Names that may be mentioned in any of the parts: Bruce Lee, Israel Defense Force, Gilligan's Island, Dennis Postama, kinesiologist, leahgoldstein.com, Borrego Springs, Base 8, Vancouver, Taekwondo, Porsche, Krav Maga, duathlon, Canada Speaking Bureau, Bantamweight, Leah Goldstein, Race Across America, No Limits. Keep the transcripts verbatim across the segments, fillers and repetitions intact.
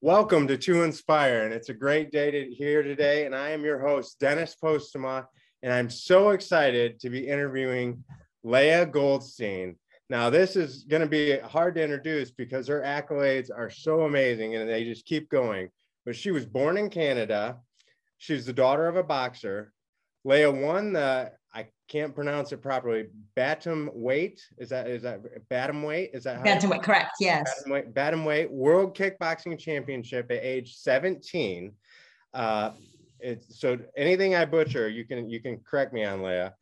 Welcome to To Inspire, and it's a great day to here today, and I am your host, Dennis Postama, and I'm so excited to be interviewing Leah Goldstein. Now, this is going to be hard to introduce because her accolades are so amazing, and they just keep going, but she was born in Canada. She's the daughter of a boxer. Leah won the, I can't pronounce it properly, Bantamweight, is that, is that Bantamweight? Is that how? Bantamweight, correct, yes. Bantamweight, Bantamweight World Kickboxing Championship at age seventeen. Uh, it's, so anything I butcher, you can you can correct me on, Leah.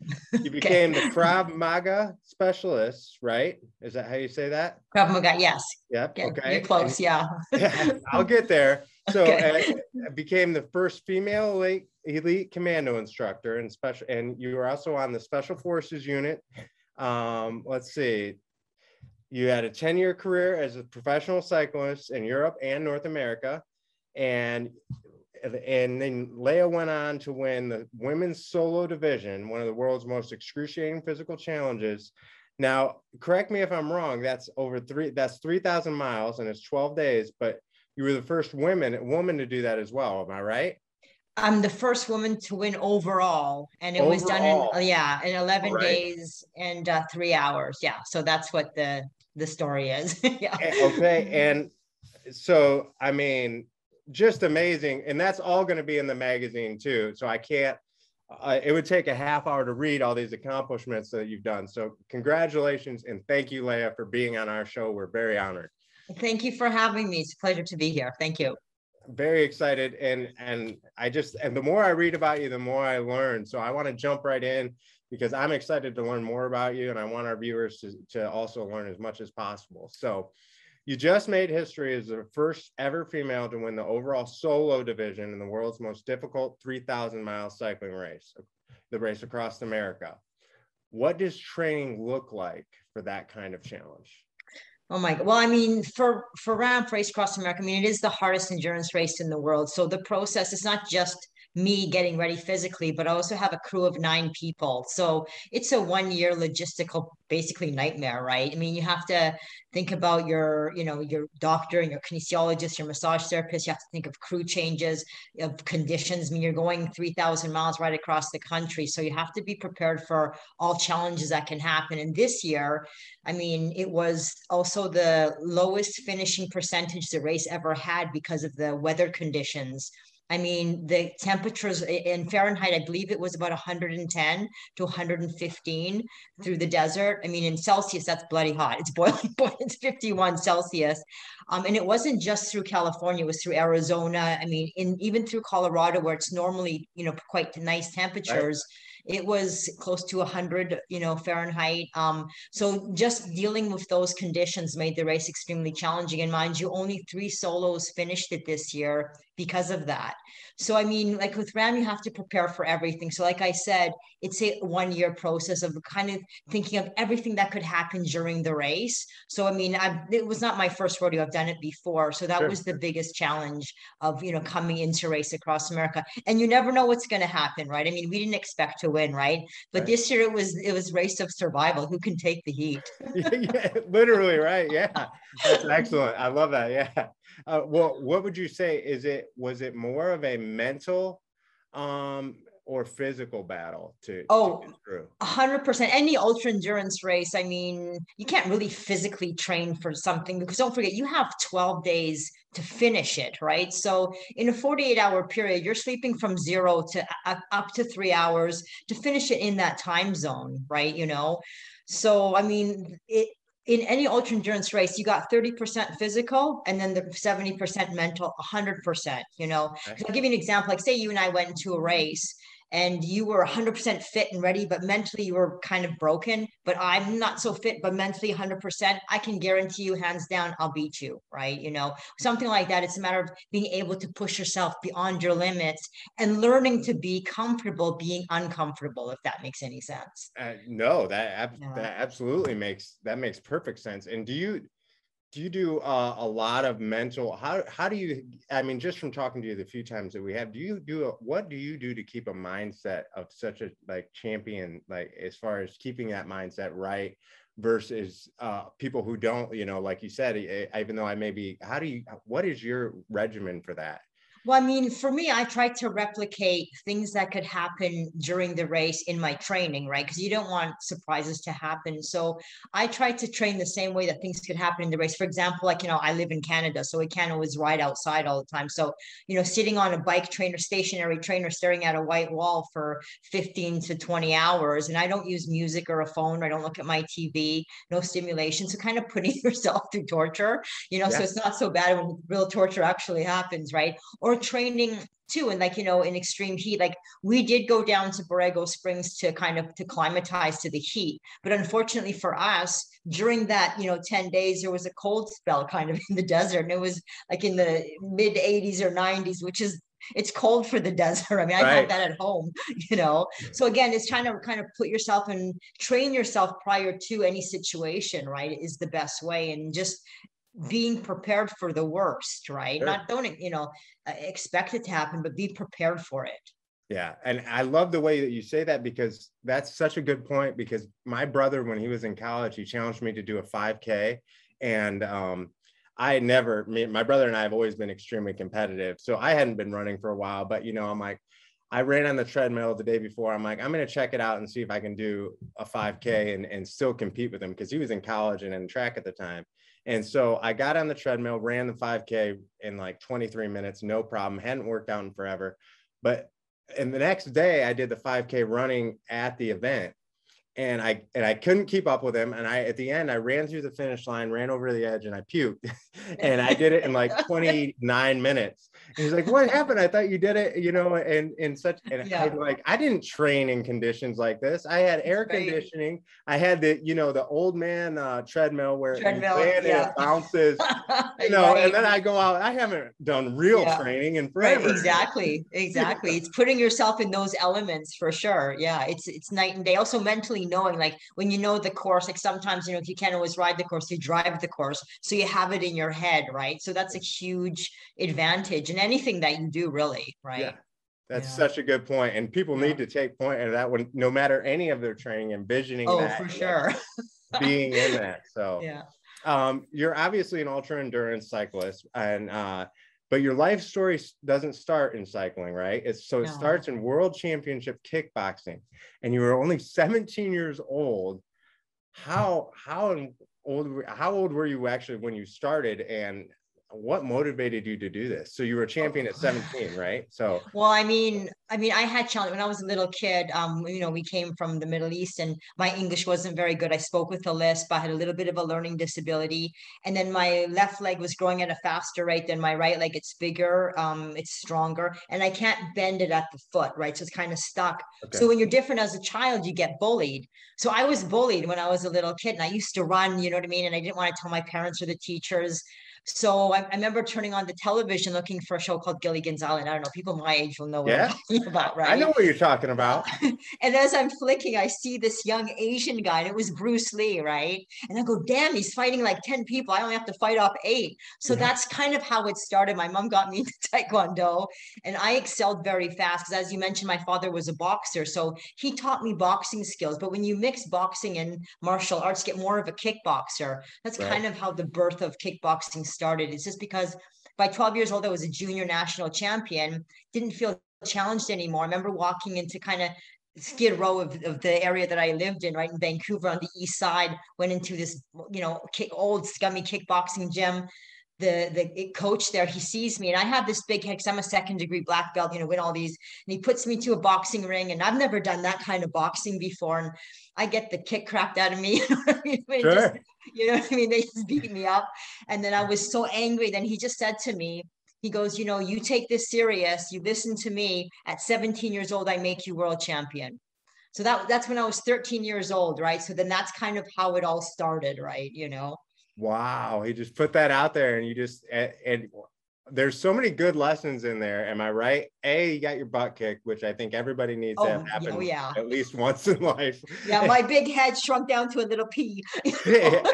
You became okay. The Krav Maga specialist, right? Is that how you say that? Krav Maga, yes. Yep, okay. okay. You're close, yeah. yeah. I'll get there. So okay. I became the first female elite, elite commando instructor and special, and you were also on the Special Forces unit. Um, let's see, you had a ten-year career as a professional cyclist in Europe and North America, and and then Leah went on to win the women's solo division, one of the world's most excruciating physical challenges. Now, correct me if I'm wrong. That's over three. That's three thousand miles, and it's twelve days, but you were the first woman, woman to do that as well. Am I right? I'm the first woman to win overall. And it overall. was done in, yeah, in eleven right. days and uh, three hours. Yeah. So that's what the, the story is. yeah. Okay. And so, I mean, just amazing. And that's all going to be in the magazine too. So I can't, uh, it would take a half hour to read all these accomplishments that you've done. So congratulations. And thank you, Leah, for being on our show. We're very honored. Thank you for having me. It's a pleasure to be here. Thank you. Very excited. And and I just, and the more I read about you, the more I learn. So I want to jump right in because I'm excited to learn more about you. And I want our viewers to, to also learn as much as possible. So you just made history as the first ever female to win the overall solo division in the world's most difficult three thousand mile cycling race, the Race Across America. What does training look like for that kind of challenge? Oh my God. Well, I mean, for, for R A M P, Race Across America, I mean, it is the hardest endurance race in the world. So the process is not just me getting ready physically, but I also have a crew of nine people. So it's a one-year logistical, basically nightmare, right? I mean, you have to think about your, you know, your doctor and your kinesiologist, your massage therapist. You have to think of crew changes, of conditions. I mean, you're going three thousand miles right across the country. So you have to be prepared for all challenges that can happen. And this year, I mean, it was also the lowest finishing percentage the race ever had because of the weather conditions. I mean, the temperatures in Fahrenheit, I believe it was about one hundred ten to one hundred fifteen through the desert. I mean, in Celsius, that's bloody hot. It's boiling point. It's fifty-one Celsius. Um, and it wasn't just through California, it was through Arizona. I mean, in, even through Colorado, where it's normally, you know, quite nice temperatures. Right. It was close to one hundred, you know, Fahrenheit. Um, so just dealing with those conditions made the race extremely challenging. And mind you, only three solos finished it this year because of that. So, I mean, like with RAM, you have to prepare for everything. So like I said, it's a one-year process of kind of thinking of everything that could happen during the race. So, I mean, I've, it was not my first rodeo. I've done it before. So that sure. was the biggest challenge of, you know, coming into Race Across America. And you never know what's going to happen, right? I mean, we didn't expect to win, right? But right. this year it was it was race of survival. Who can take the heat? yeah, literally, right? Yeah, that's excellent. I love that. Yeah. Uh, well, what would you say? Is it was it more of a mental um, or physical battle to? Oh, to get through? one hundred percent. Any ultra endurance race. I mean, you can't really physically train for something because don't forget you have twelve days to finish it, right? So in a forty-eight hour period, you're sleeping from zero to uh, up to three hours to finish it in that time zone, right? You know, so, I mean, it, in any ultra endurance race, you got thirty percent physical and then the seventy percent mental, one hundred percent, you know? Okay. So I'll give you an example, like say you and I went into a race and you were one hundred percent fit and ready, but mentally you were kind of broken, but I'm not so fit, but mentally one hundred percent, I can guarantee you hands down, I'll beat you, right? You know, something like that. It's a matter of being able to push yourself beyond your limits and learning to be comfortable being uncomfortable, if that makes any sense. Uh, no, that, ab- yeah. that absolutely makes, that makes perfect sense. And do you, do you do uh, a lot of mental, how, how do you, I mean, just from talking to you the few times that we have, do you do, a, what do you do to keep a mindset of such a like champion, like as far as keeping that mindset right versus uh, people who don't, you know, like you said, even though I may be, how do you, what is your regimen for that? Well, I mean, for me, I tried to replicate things that could happen during the race in my training, right? Because you don't want surprises to happen. So I tried to train the same way that things could happen in the race. For example, like, you know, I live in Canada, so we can't always ride outside all the time. So, you know, sitting on a bike trainer, stationary trainer, staring at a white wall for fifteen to twenty hours. And I don't use music or a phone. Or I don't look at my T V, no stimulation. So kind of putting yourself through torture, you know, yeah. So it's not so bad when real torture actually happens, right? Or training too. And like, you know, in extreme heat, like we did go down to Borrego Springs to kind of to climatize to the heat. But unfortunately for us, during that, you know, ten days, there was a cold spell kind of in the desert. And it was like in the mid eighties or nineties, which is, it's cold for the desert. I mean, I right. got that at home, you know? So again, it's trying to kind of put yourself and train yourself prior to any situation, right? Is the best way. And just being prepared for the worst, right? Sure. Not don't, you know, expect it to happen, but be prepared for it. Yeah. And I love the way that you say that, because that's such a good point, because my brother, when he was in college, he challenged me to do a five K. And um, I never, me, my brother and I have always been extremely competitive. So I hadn't been running for a while, but you know, I'm like, I ran on the treadmill the day before. I'm like, I'm going to check it out and see if I can do a five K and, and still compete with him, because he was in college and in track at the time. And so I got on the treadmill, ran the five K in like twenty-three minutes, no problem. Hadn't worked out in forever. But and the next day I did the five K running at the event, and I and I couldn't keep up with him. And I at the end, I ran through the finish line, ran over the edge, and I puked. And I did it in like twenty-nine minutes. And he's like, what happened? I thought you did it, you know, and and such. And yeah. I'm like, I didn't train in conditions like this. I had air right. conditioning. I had the, you know, the old man uh, treadmill where treadmill, it, yeah. it bounces, you know, right. and then I go out. I haven't done real yeah. training in forever. Right. Exactly. Exactly. Yeah. It's putting yourself in those elements for sure. Yeah. It's, it's night and day. Also mentally knowing, like when you know the course, like sometimes, you know, if you can't always ride the course, you drive the course. So you have it in your head, right? So that's a huge advantage. And anything that you do really, right? Yeah, that's yeah. such a good point. And people yeah. need to take point of that one, no matter any of their training, envisioning oh, that. Oh, for sure. being in that. So yeah. um, you're obviously an ultra endurance cyclist, and uh, but your life story doesn't start in cycling, right? It's, so it no. starts in World Championship kickboxing, and you were only seventeen years old. How, how old, how old were you actually when you started, and what motivated you to do this? So you were a champion at seventeen, right? So well, I mean, I mean, I had challenges when I was a little kid. Um, you know, we came from the Middle East, and my English wasn't very good. I spoke with a lisp. I had a little bit of a learning disability, and then my left leg was growing at a faster rate than my right leg. It's bigger, um, it's stronger, and I can't bend it at the foot, right? So it's kind of stuck. Okay. So when you're different as a child, you get bullied. So I was bullied when I was a little kid, and I used to run. You know what I mean? And I didn't want to tell my parents or the teachers. So I, I remember turning on the television looking for a show called Gilligan's Island. I don't know, people my age will know what yeah. I'm talking about, right? I know what you're talking about. And as I'm flicking, I see this young Asian guy, and it was Bruce Lee, right? And I go, damn, he's fighting like ten people. I only have to fight off eight. So yeah. that's kind of how it started. My mom got me into Taekwondo, and I excelled very fast, because as you mentioned, my father was a boxer. So he taught me boxing skills. But when you mix boxing and martial arts, get more of a kickboxer. That's right. kind of how the birth of kickboxing started. It's just because by twelve years old, I was a junior national champion, didn't feel challenged anymore. I remember walking into kind of Skid Row of, of the area that I lived in, right in Vancouver on the east side, went into this, you know, kick, old scummy kickboxing gym. The, the coach there, he sees me, and I have this big head because I'm a second degree black belt, you know, win all these, and he puts me to a boxing ring, and I've never done that kind of boxing before, and I get the kick crapped out of me, you know what I mean? Sure. Just, you know what I mean? They just beat me up, and then I was so angry. Then he just said to me, He goes, you know, you take this serious, you listen to me. At seventeen years old, I make you world champion. So that that's when I was thirteen years old, right? So then that's kind of how it all started, right? You know? Wow. He just put that out there, and you just, and, and there's so many good lessons in there. Am I right? A, you got your butt kicked, which I think everybody needs oh, to have happen oh, yeah. at least once in life. Yeah, my big head shrunk down to a little pea.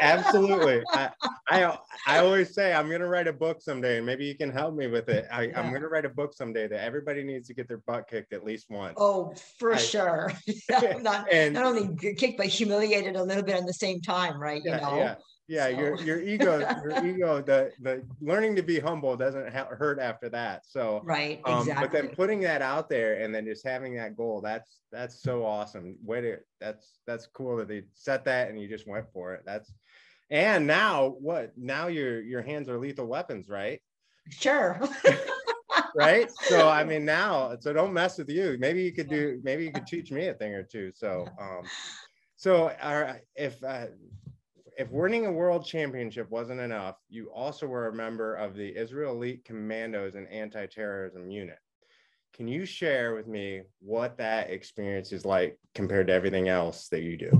Absolutely. I, I I always say I'm going to write a book someday, and maybe you can help me with it. I, yeah. I'm going to write a book someday that everybody needs to get their butt kicked at least once. Oh, for I, sure. not, and, not only kicked, but humiliated a little bit at the same time, right? You yeah, know. Yeah. Yeah, so. your your ego, your ego. The the learning to be humble doesn't ha- hurt after that. So right, um, exactly. But then putting that out there, and then just having that goal. That's that's so awesome. Way to that's that's cool that they set that, and you just went for it. That's, and now what? Now your your hands are lethal weapons, right? Sure. Right. So I mean, now so don't mess with you. Maybe you could do. Maybe you could teach me a thing or two. So um, so uh, if. Uh, If winning a world championship wasn't enough, you also were a member of the Israel Elite Commandos and Anti-Terrorism Unit. Can you share with me what that experience is like compared to everything else that you do?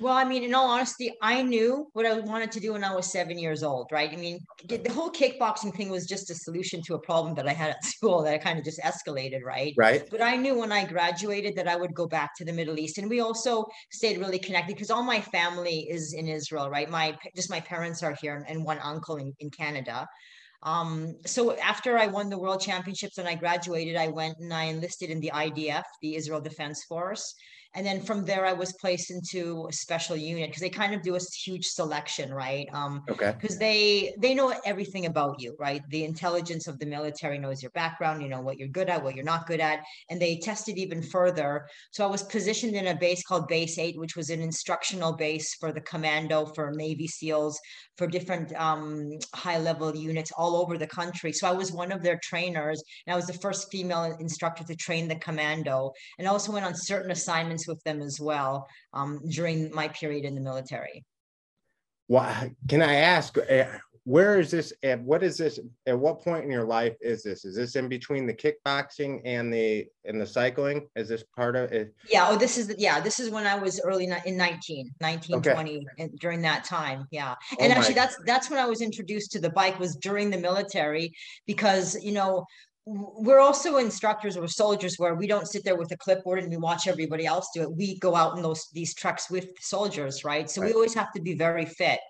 Well, I mean, in all honesty, I knew what I wanted to do when I was seven years old, right? I mean, the whole kickboxing thing was just a solution to a problem that I had at school that I kind of just escalated, right? Right. But I knew when I graduated that I would go back to the Middle East. And we also stayed really connected because all my family is in Israel, right? My just my parents are here and one uncle in, in Canada. Um, so after I won the world championships and I graduated, I went and I enlisted in the I D F, the Israel Defense Force. And then from there, I was placed into a special unit because they kind of do a huge selection, right? Um, okay. Because they they know everything about you, right? The intelligence of the military knows your background, you know, what you're good at, what you're not good at. And they test it even further. So I was positioned in a base called Base eight, which was an instructional base for the commando, for Navy SEALs, for different um, high-level units all over the country. So I was one of their trainers, and I was the first female instructor to train the commando, and I also went on certain assignments with them as well um, during my period in the military. Why, can I ask, where is this, at what is this, at what point in your life is this? Is this in between the kickboxing and the and the cycling? Is this part of it? Yeah, oh, this is, yeah, this is when I was early in nineteen, nineteen, okay. twenty, and during that time, yeah. And oh actually, that's that's when I was introduced to the bike, was during the military, because, you know, we're also instructors or soldiers where we don't sit there with a clipboard and we watch everybody else do it. We go out in those these trucks with soldiers, right? So right. We always have to be very fit.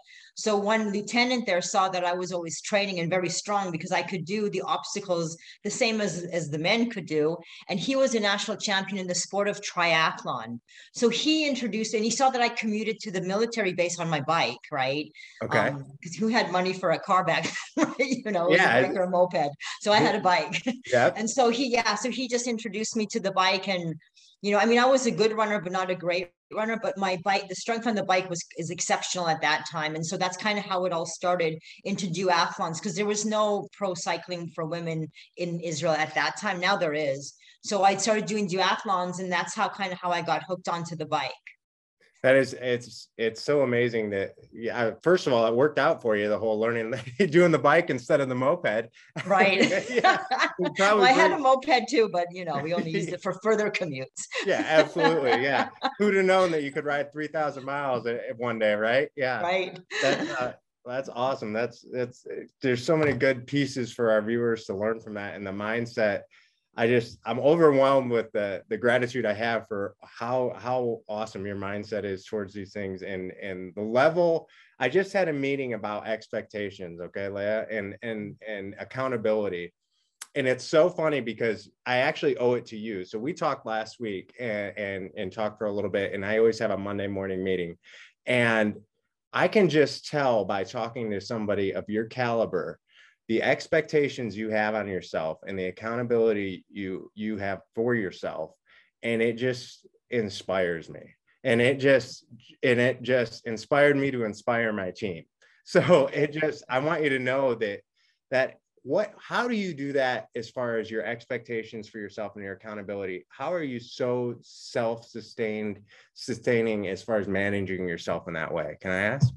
So one lieutenant there saw that I was always training and very strong because I could do the obstacles the same as, as the men could do. And he was a national champion in the sport of triathlon. So he introduced, and he saw that I commuted to the military base on my bike, right? Okay. Because um, who had money for a car back, right? You know, yeah, it was a regular moped. So I had a bike. Yeah. And so he, yeah, so he just introduced me to the bike. And, you know, I mean, I was a good runner, but not a great runner, but my bike, the strength on the bike was is exceptional at that time. And so that's kind of how it all started into duathlons, because there was no pro cycling for women in Israel at that time. Now there is. So I started doing duathlons, and that's how kind of how I got hooked onto the bike. That is, it's, it's so amazing that, yeah, first of all, it worked out for you, the whole learning, doing the bike instead of the moped. Right. Yeah, well, I had a moped too, but you know, we only used it for further commutes. Yeah, absolutely. Yeah. Who'd have known that you could ride three thousand miles one day, right? Yeah. Right. That's, uh, that's awesome. That's, that's, there's so many good pieces for our viewers to learn from that, and the mindset. I just, I'm overwhelmed with the, the gratitude I have for how how awesome your mindset is towards these things, and and the level. I just had a meeting about expectations, okay, Leah, and and and accountability, and it's so funny because I actually owe it to you. So we talked last week and and, and talked for a little bit, and I always have a Monday morning meeting, and I can just tell by talking to somebody of your caliber, the expectations you have on yourself and the accountability you you have for yourself. And it just inspires me. And it just and it just inspired me to inspire my team. So it just, I want you to know that that what, how do you do that as far as your expectations for yourself and your accountability? How are you so self-sustained, sustaining as far as managing yourself in that way? Can I ask?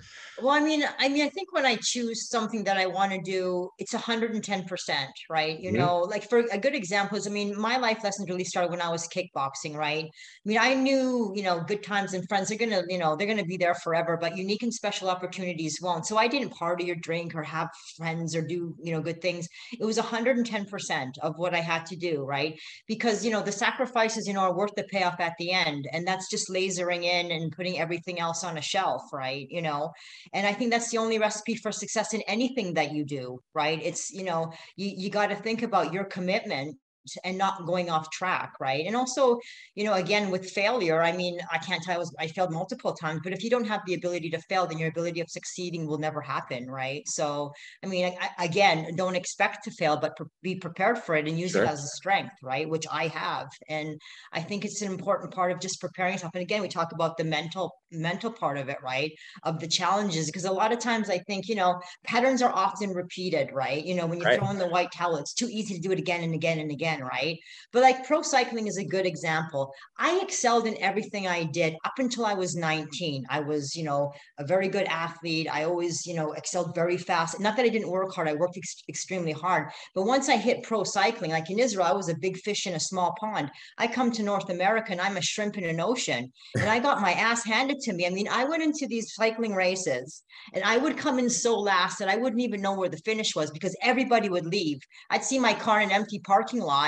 Well, I mean, I mean, I think when I choose something that I want to do, it's one hundred ten percent, right? You mm-hmm. know, like for a good example is, I mean, my life lessons really started when I was kickboxing, right? I mean, I knew, you know, good times and friends are going to, you know, they're going to be there forever, but unique and special opportunities won't. So I didn't party or drink or have friends or do, you know, good things. It was one hundred ten percent of what I had to do, right? Because, you know, the sacrifices, you know, are worth the payoff at the end. And that's just lasering in and putting everything else on a shelf, right? You know, and I think that's the only recipe for success in anything that you do, right? It's, you know, you, you got to think about your commitment and not going off track, right? And also, you know, again, with failure, I mean, I can't tell, I, was, I failed multiple times, but if you don't have the ability to fail, then your ability of succeeding will never happen, right? So, I mean, I, again, don't expect to fail, but pre- be prepared for it and use sure. it as a strength, right? Which I have. And I think it's an important part of just preparing yourself. And again, we talk about the mental mental part of it, right? Of the challenges, because a lot of times I think, you know, patterns are often repeated, right? You know, when you right. throw in the white towel, it's too easy to do it again and again and again. Right. But like pro cycling is a good example. I excelled in everything I did up until I was nineteen. I was, you know, a very good athlete. I always, you know, excelled very fast. Not that I didn't work hard. I worked ex- extremely hard. But once I hit pro cycling, like in Israel, I was a big fish in a small pond. I come to North America and I'm a shrimp in an ocean. And I got my ass handed to me. I mean, I went into these cycling races and I would come in so last that I wouldn't even know where the finish was because everybody would leave. I'd see my car in an empty parking lot.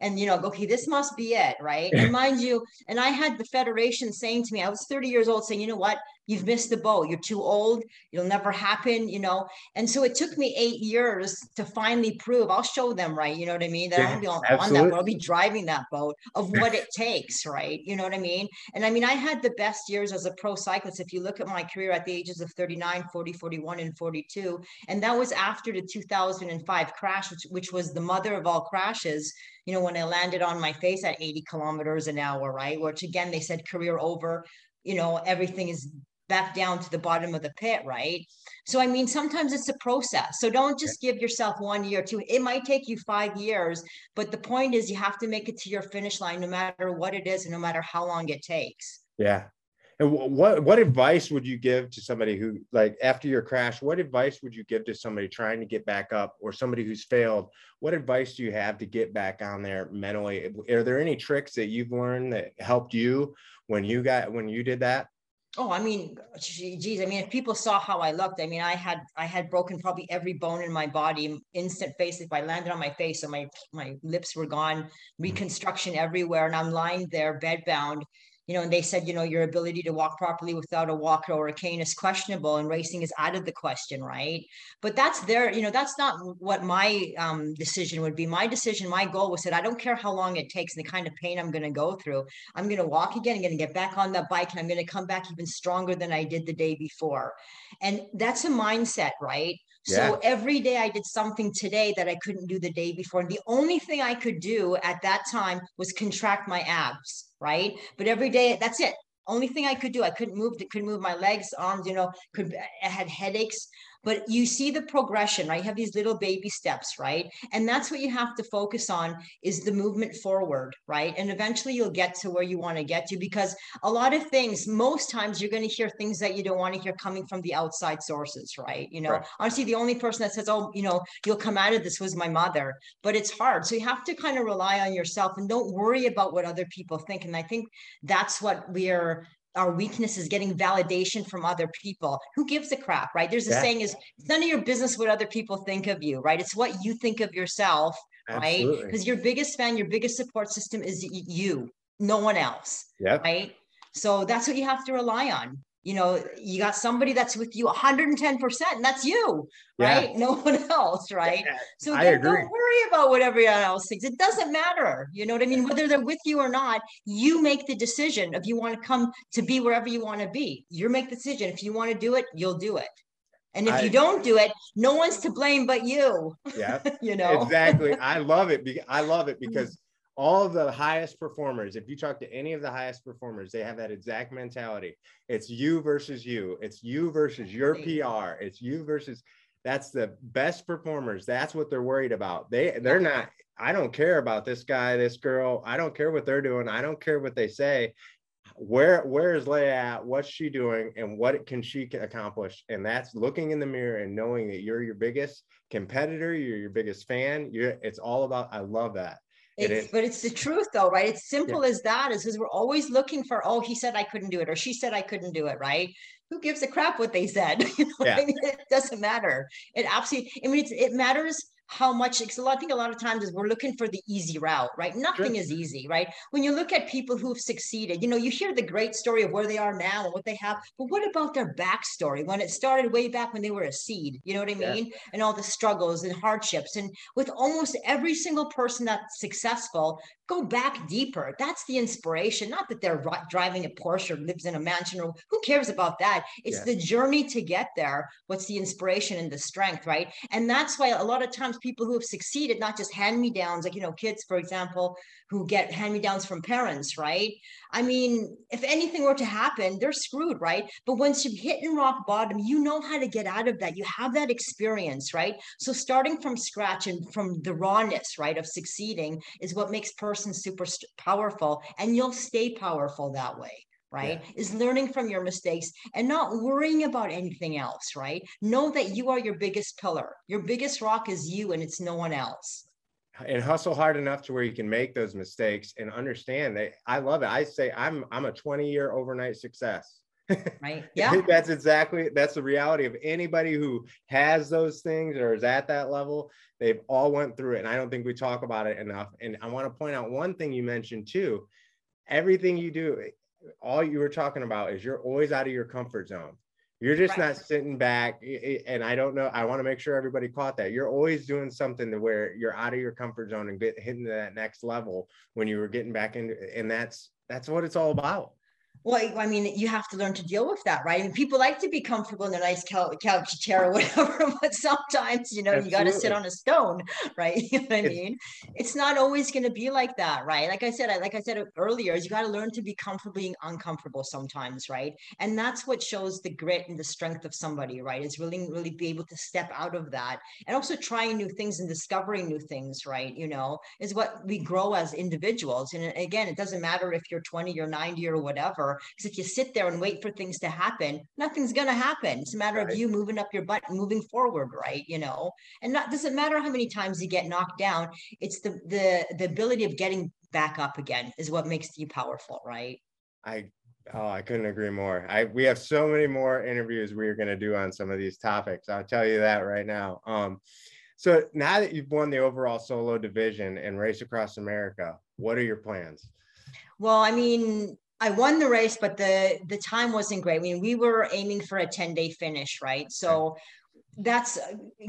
And, you know, okay, this must be it, right? And mind you, and I had the federation saying to me, I was thirty years old saying, you know what, you've missed the boat. You're too old. It'll never happen, you know? And so it took me eight years to finally prove, I'll show them, right? You know what I mean? That yeah, I'll be on, on that boat. I'll be driving that boat of what it takes, right? You know what I mean? And I mean, I had the best years as a pro cyclist. If you look at my career at the ages of thirty-nine, forty, forty-one, and forty-two, and that was after the two thousand five crash, which, which was the mother of all crashes. You know, when I landed on my face at eighty kilometers an hour, right? Which again, they said career over, you know, everything is back down to the bottom of the pit, right? So, I mean, sometimes it's a process. So don't just give yourself one year, two. It might take you five years, but the point is you have to make it to your finish line, no matter what it is and no matter how long it takes. Yeah. And what, what advice would you give to somebody who, like, after your crash, what advice would you give to somebody trying to get back up or somebody who's failed? What advice do you have to get back on there mentally? Are there any tricks that you've learned that helped you when you got, when you did that? Oh, I mean, geez, I mean, if people saw how I looked, I mean, I had, I had broken probably every bone in my body, instant face. If I landed on my face, so my, my lips were gone, reconstruction everywhere. And I'm lying there bedbound. You know, and they said, you know, your ability to walk properly without a walker or a cane is questionable and racing is out of the question, right? But that's their, you know, that's not what my um, decision would be. My decision, my goal was that I don't care how long it takes and the kind of pain I'm going to go through. I'm going to walk again, I'm going to get back on that bike and I'm going to come back even stronger than I did the day before. And that's a mindset, right? Yeah. So every day I did something today that I couldn't do the day before. And the only thing I could do at that time was contract my abs. Right. But every day, that's it. Only thing I could do, I couldn't move, couldn't move my legs, arms, you know, could, I had headaches. But you see the progression, right? You have these little baby steps, right? And that's what you have to focus on is the movement forward, right? And eventually you'll get to where you want to get to because a lot of things, most times you're going to hear things that you don't want to hear coming from the outside sources, right? You know, right. Honestly, the only person that says, oh, you know, you'll come out of this was my mother, but it's hard. So you have to kind of rely on yourself and don't worry about what other people think. And I think that's what we're our weakness is getting validation from other people. Who gives a crap, right? There's a yeah. saying is, it's none of your business what other people think of you, right? It's what you think of yourself, Absolutely. Right? Because your biggest fan, your biggest support system is you, no one else, yep. right? So that's what you have to rely on. You know, you got somebody that's with you one hundred ten percent and that's you, yeah. right? No one else, right? Yeah, so again, don't worry about what everyone else thinks. It doesn't matter. You know what I mean? Whether they're with you or not, you make the decision if you want to come to be wherever you want to be. You make the decision. If you want to do it, you'll do it. And if I, you don't do it, no one's to blame but you. Yeah, you know? Exactly. I love it. I love it because all of the highest performers, if you talk to any of the highest performers, they have that exact mentality. It's you versus you. It's you versus your P R. It's you versus That's the best performers. That's what they're worried about. They, they're not, I don't care about this guy, this girl. I don't care what they're doing. I don't care what they say. Where, where is Leah at? What's she doing? And what can she accomplish? And that's looking in the mirror and knowing that you're your biggest competitor. You're your biggest fan. You're, it's all about, I love that. It's, it but it's the truth though, right? It's simple yeah. as that is because we're always looking for, oh, he said I couldn't do it, or she said I couldn't do it, right? Who gives a crap what they said? You know, yeah. I mean, it doesn't matter. It absolutely, I mean, it's, it matters how much, because I think a lot of times is we're looking for the easy route, right? Nothing sure. is easy, right? When you look at people who've succeeded, you know, you hear the great story of where they are now and what they have, but what about their backstory when it started way back when they were a seed, you know what I mean? Yeah. And all the struggles and hardships. And with almost every single person that's successful, go back deeper. That's the inspiration. Not that they're driving a Porsche or lives in a mansion or who cares about that. It's yeah. the journey to get there. What's the inspiration and the strength, right? And that's why a lot of times people who have succeeded, not just hand-me-downs, like, you know, kids, for example, who get hand-me-downs from parents, right? I mean, if anything were to happen, they're screwed, right? But once you've hit in rock bottom, you know how to get out of that. You have that experience, right? So starting from scratch and from the rawness, right, of succeeding is what makes persons super powerful, and you'll stay powerful that way. Right? Yeah. Is learning from your mistakes and not worrying about anything else, right? Know that you are your biggest pillar. Your biggest rock is you and it's no one else. And hustle hard enough to where you can make those mistakes and understand that. I love it. I say I'm, I'm a twenty year overnight success. Right. Yeah. That's exactly, that's the reality of anybody who has those things or is at that level. They've all went through it. And I don't think we talk about it enough. And I want to point out one thing you mentioned too. Everything you do, all you were talking about is you're always out of your comfort zone. You're just right. not sitting back. And I don't know. I want to make sure everybody caught that. You're always doing something to where you're out of your comfort zone and get hitting to that next level when you were getting back into it. And that's, that's what it's all about. Well, I mean, you have to learn to deal with that, right? And people like to be comfortable in their nice couch chair or whatever, but sometimes, you know, Absolutely. You got to sit on a stone, right? You know what I mean? It's not always going to be like that, right? Like I said, I, like I said earlier, you got to learn to be comfortable being uncomfortable sometimes, right? And that's what shows the grit and the strength of somebody, right? Is really, really be able to step out of that and also trying new things and discovering new things, right? You know, is what we grow as individuals. And again, it doesn't matter if you're twenty or ninety or whatever. Because if you sit there and wait for things to happen, nothing's going to happen. It's a matter right. of you moving up your butt and moving forward, right? You know, and not doesn't matter how many times you get knocked down. It's the the the ability of getting back up again is what makes you powerful, right? I oh, I couldn't agree more. I we have so many more interviews we are going to do on some of these topics. I'll tell you that right now. Um, so now that you've won the overall solo division and Race Across America, what are your plans? Well, I mean. I won the race, but the, the time wasn't great. I mean, we were aiming for a ten day finish, right? So that's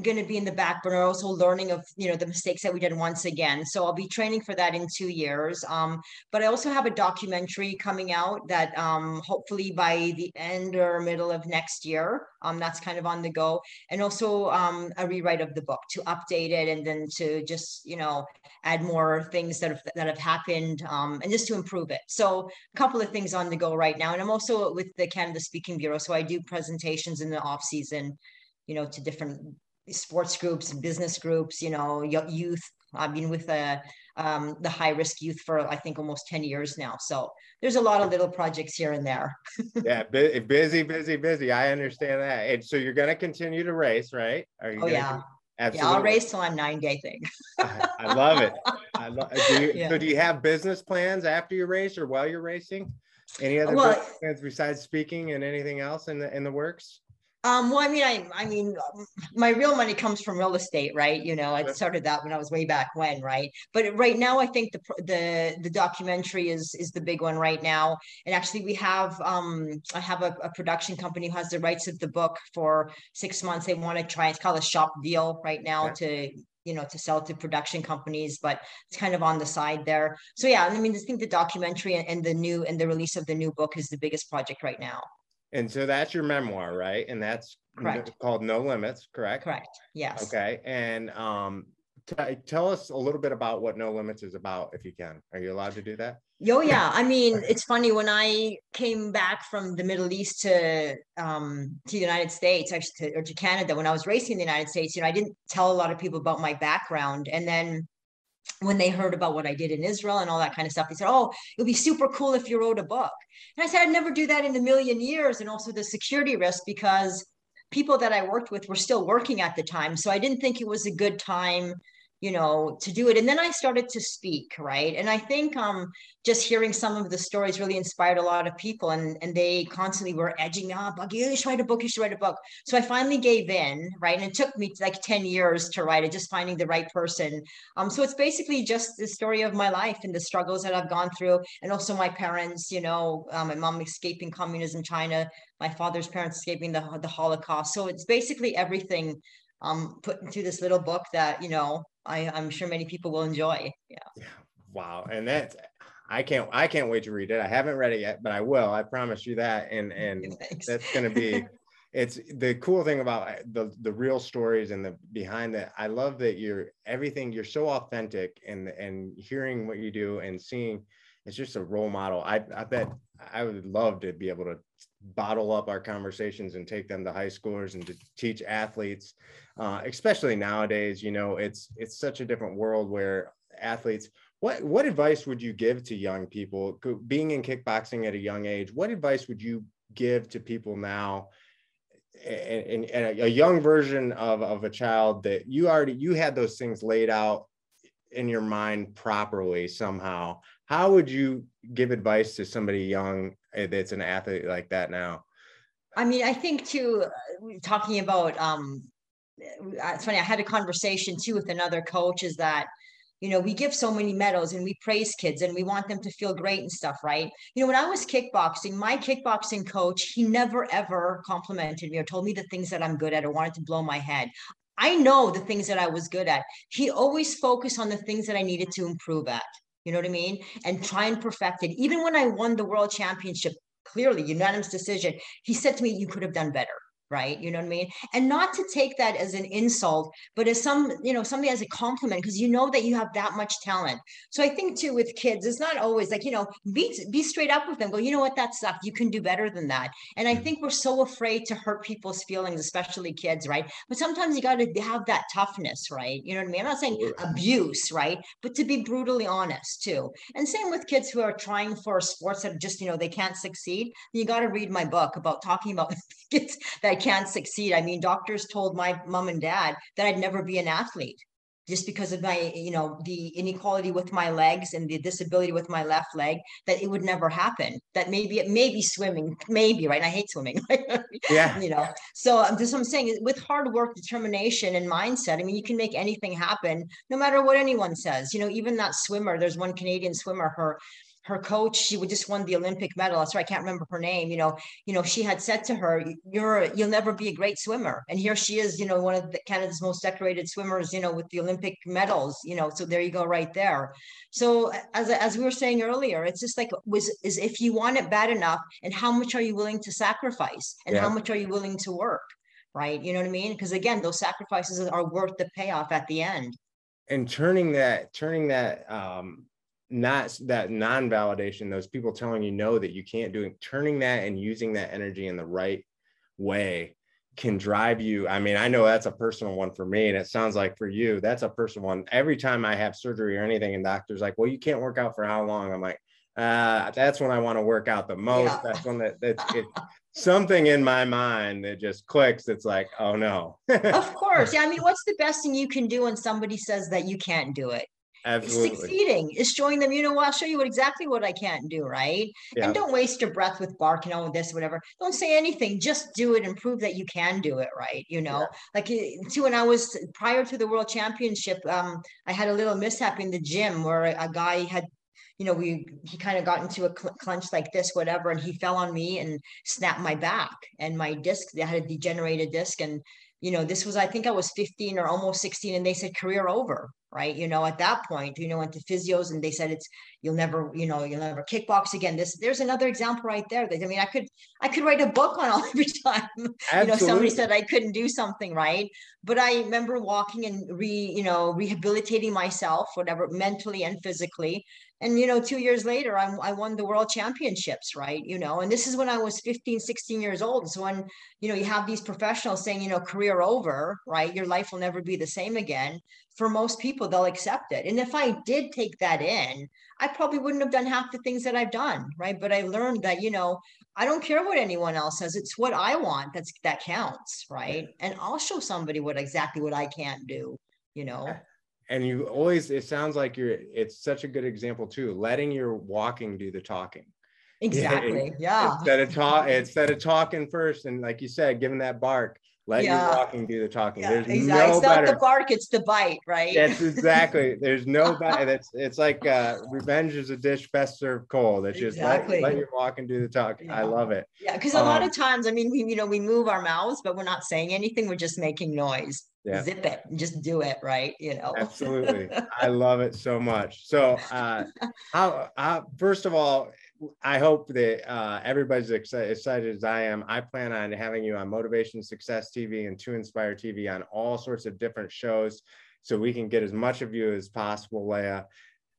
going to be in the back burner. Also learning of, you know, the mistakes that we did once again. So I'll be training for that in two years. Um, but I also have a documentary coming out that um, hopefully by the end or middle of next year, um, that's kind of on the go. And also um, a rewrite of the book to update it and then to just, you know, add more things that have, that have happened um, and just to improve it. So a couple of things on the go right now. And I'm also with the Canada Speaking Bureau. So I do presentations in the off season, you know, to different sports groups and business groups, you know, youth. I've been with uh, um, the high risk youth for, I think, almost ten years now. So there's a lot of little projects here and there. yeah. Bu busy, busy, busy. I understand that. And so you're going to continue to race, right? Are you oh, yeah. To Absolutely. Yeah, I'll race till I'm nine day thing. I, I love it. I lo do you, yeah. So do you have business plans after you race or while you're racing? Any other well, business plans besides speaking and anything else in the, in the works? Um, well, I mean, I, I mean, my real money comes from real estate, right? You know, I started that when I was way back when, right? But right now, I think the the the documentary is is the big one right now. And actually, we have um, I have a, a production company who has the rights of the book for six months. They want to try. It's called a shop deal right now okay. to. you know, to sell to production companies, but it's kind of on the side there. So yeah, I mean, I think the documentary and the new and the release of the new book is the biggest project right now. And so that's your memoir, right? And that's correct. Called No Limits, correct? Correct. Yes. Okay. And um, T- tell us a little bit about what No Limits is about, if you can. Are you allowed to do that? Oh, yeah. I mean, it's funny. When I came back from the Middle East to um, to the United States, actually, to, or to Canada, when I was racing in the United States, you know, I didn't tell a lot of people about my background. And then when they heard about what I did in Israel and all that kind of stuff, they said, oh, it would be super cool if you wrote a book. And I said, I'd never do that in a million years. And also the security risk, because people that I worked with were still working at the time. So I didn't think it was a good time, you know, to do it. And then I started to speak, right? And I think um, just hearing some of the stories really inspired a lot of people, and, and they constantly were edging up, like, you should write a book, you should write a book. So I finally gave in, right? And it took me like ten years to write it, just finding the right person. Um, so it's basically just the story of my life and the struggles that I've gone through. And also my parents, you know, um, my mom escaping communism, China, my father's parents escaping the, the Holocaust. So it's basically everything um, put into this little book that, you know, I, I'm sure many people will enjoy. Yeah. Yeah. Wow. And that's, I can't, I can't wait to read it. I haven't read it yet, but I will, I promise you that. And, and Thanks. That's going to be, it's the cool thing about the, the real stories and the behind that. I love that you're everything. You're so authentic, and, and hearing what you do and seeing, it's just a role model. I, I bet I would love to be able to bottle up our conversations and take them to high schoolers and to teach athletes, uh, especially nowadays. You know, it's it's such a different world where athletes. What what advice would you give to young people being in kickboxing at a young age? What advice would you give to people now, and, and, and a young version of of a child that you already you had those things laid out in your mind properly somehow? How would you give advice to somebody young that's an athlete like that now? I mean, I think too, uh, talking about, um, it's funny, I had a conversation too with another coach, is that, you know, we give so many medals and we praise kids and we want them to feel great and stuff, right? You know, when I was kickboxing, my kickboxing coach, he never ever complimented me or told me the things that I'm good at or wanted to blow my head. I know the things that I was good at. He always focused on the things that I needed to improve at. You know what I mean? And try and perfect it. Even when I won the world championship, clearly unanimous decision, he said to me, you could have done better, right? You know what I mean? And not to take that as an insult, but as some, you know, something as a compliment, because you know that you have that much talent. So I think too, with kids, it's not always like, you know, be, be straight up with them, go, you know what, that sucked. You can do better than that. And I think we're so afraid to hurt people's feelings, especially kids, right? But sometimes you got to have that toughness, right? You know what I mean? I'm not saying yeah. abuse, right? But to be brutally honest too. And same with kids who are trying for sports that just, you know, they can't succeed. You got to read my book about talking about kids that I can't succeed. I mean, doctors told my mom and dad that I'd never be an athlete just because of my, you know, the inequality with my legs and the disability with my left leg, that it would never happen, that maybe it may be swimming, maybe, right? And I hate swimming. Yeah. You know, so um, that's what I'm saying. With hard work, determination, and mindset, I mean, you can make anything happen no matter what anyone says. You know, even that swimmer, there's one Canadian swimmer, her Her coach, she would just won the Olympic medal. That's right. I can't remember her name. You know, you know, she had said to her, "You're, you'll never be a great swimmer." And here she is, you know, one of the, Canada's most decorated swimmers, you know, with the Olympic medals. You know, so there you go, right there. So as as we were saying earlier, it's just like was is if you want it bad enough, and how much are you willing to sacrifice, and yeah. how much are you willing to work, right? You know what I mean? Because again, those sacrifices are worth the payoff at the end. And turning that, turning that. Um... not that non-validation, those people telling you no, that you can't do it, turning that and using that energy in the right way can drive you. I mean, I know that's a personal one for me, and it sounds like for you, that's a personal one. Every time I have surgery or anything and doctors like, well, you can't work out for how long? I'm like, uh, that's when I want to work out the most. Yeah. That's when that, that's it. Something in my mind that just clicks. It's like, oh no. Of course. Yeah. I mean, what's the best thing you can do when somebody says that you can't do it? Absolutely. Succeeding is showing them, you know what, I'll show you what exactly what I can't do, right? Yeah. And don't waste your breath with barking on this, whatever. Don't say anything, just do it and prove that you can do it, right? You know, yeah. like too, when I was prior to the world championship, um, I had a little mishap in the gym where a guy had, you know, we he kind of got into a cl- clench like this, whatever, and he fell on me and snapped my back and my disc. They had a degenerated disc, and you know, this was, I think I was fifteen or almost sixteen, and they said career over. right? You know, at that point, you know, went to physios and they said, it's, you'll never, you know, you'll never kickbox again. This, there's another example right there. That, I mean, I could, I could write a book on all every time, Absolutely. You know, somebody said I couldn't do something, right? But I remember walking and re, you know, rehabilitating myself, whatever, mentally and physically. And, you know, two years later, I, I won the world championships, right? You know, and this is when I was fifteen, sixteen years old. So when, you know, you have these professionals saying, you know, career over, right? Your life will never be the same again. For most people, they'll accept it. And if I did take that in, I probably wouldn't have done half the things that I've done, right? But I learned that, you know, I don't care what anyone else says. It's what I want. That's, that counts, right? And I'll show somebody what exactly what I can't do, you know? And you always, it sounds like you're, it's such a good example too, letting your walking do the talking. Exactly. Yeah. Instead of, ta- instead of talking first. And like you said, giving that bark, let yeah. your walking do the talking. Yeah, There's exactly. no it's better. Not the bark, it's the bite, right? That's exactly. There's no better. That's, it's like uh, revenge is a dish best served cold. It's just exactly. let, let your walking do the talking. Yeah. I love it. Yeah. Because a um, lot of times, I mean, we, you know, we move our mouths, but we're not saying anything. We're just making noise. Yeah. Zip it, just do it, right? You know. Absolutely. I love it so much. So uh how uh first of all, I hope that uh everybody's excited, excited as I am. I plan on having you on Motivation Success T V and To Inspire T V on all sorts of different shows so we can get as much of you as possible, Leah.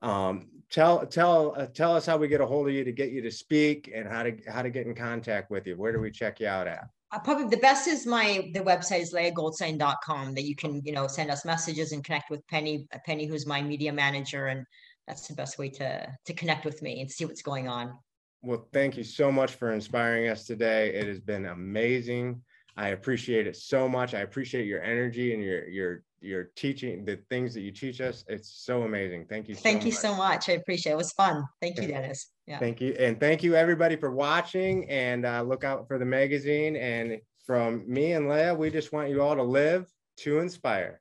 Um tell tell uh, tell us how we get a hold of you to get you to speak and how to how to get in contact with you. Where do we check you out at? Uh, probably the best is my, the website is leah goldstein dot com, that you can, you know, send us messages and connect with Penny, Penny, who's my media manager. And that's the best way to, to connect with me and see what's going on. Well, thank you so much for inspiring us today. It has been amazing. I appreciate it so much. I appreciate your energy and your, your, your teaching, the things that you teach us. It's so amazing. Thank you. So thank you much. so much. I appreciate it. It was fun. Thank you, Dennis. Yeah. Thank you. And thank you everybody for watching, and uh, look out for the magazine. And from me and Leah, we just want you all to live to inspire.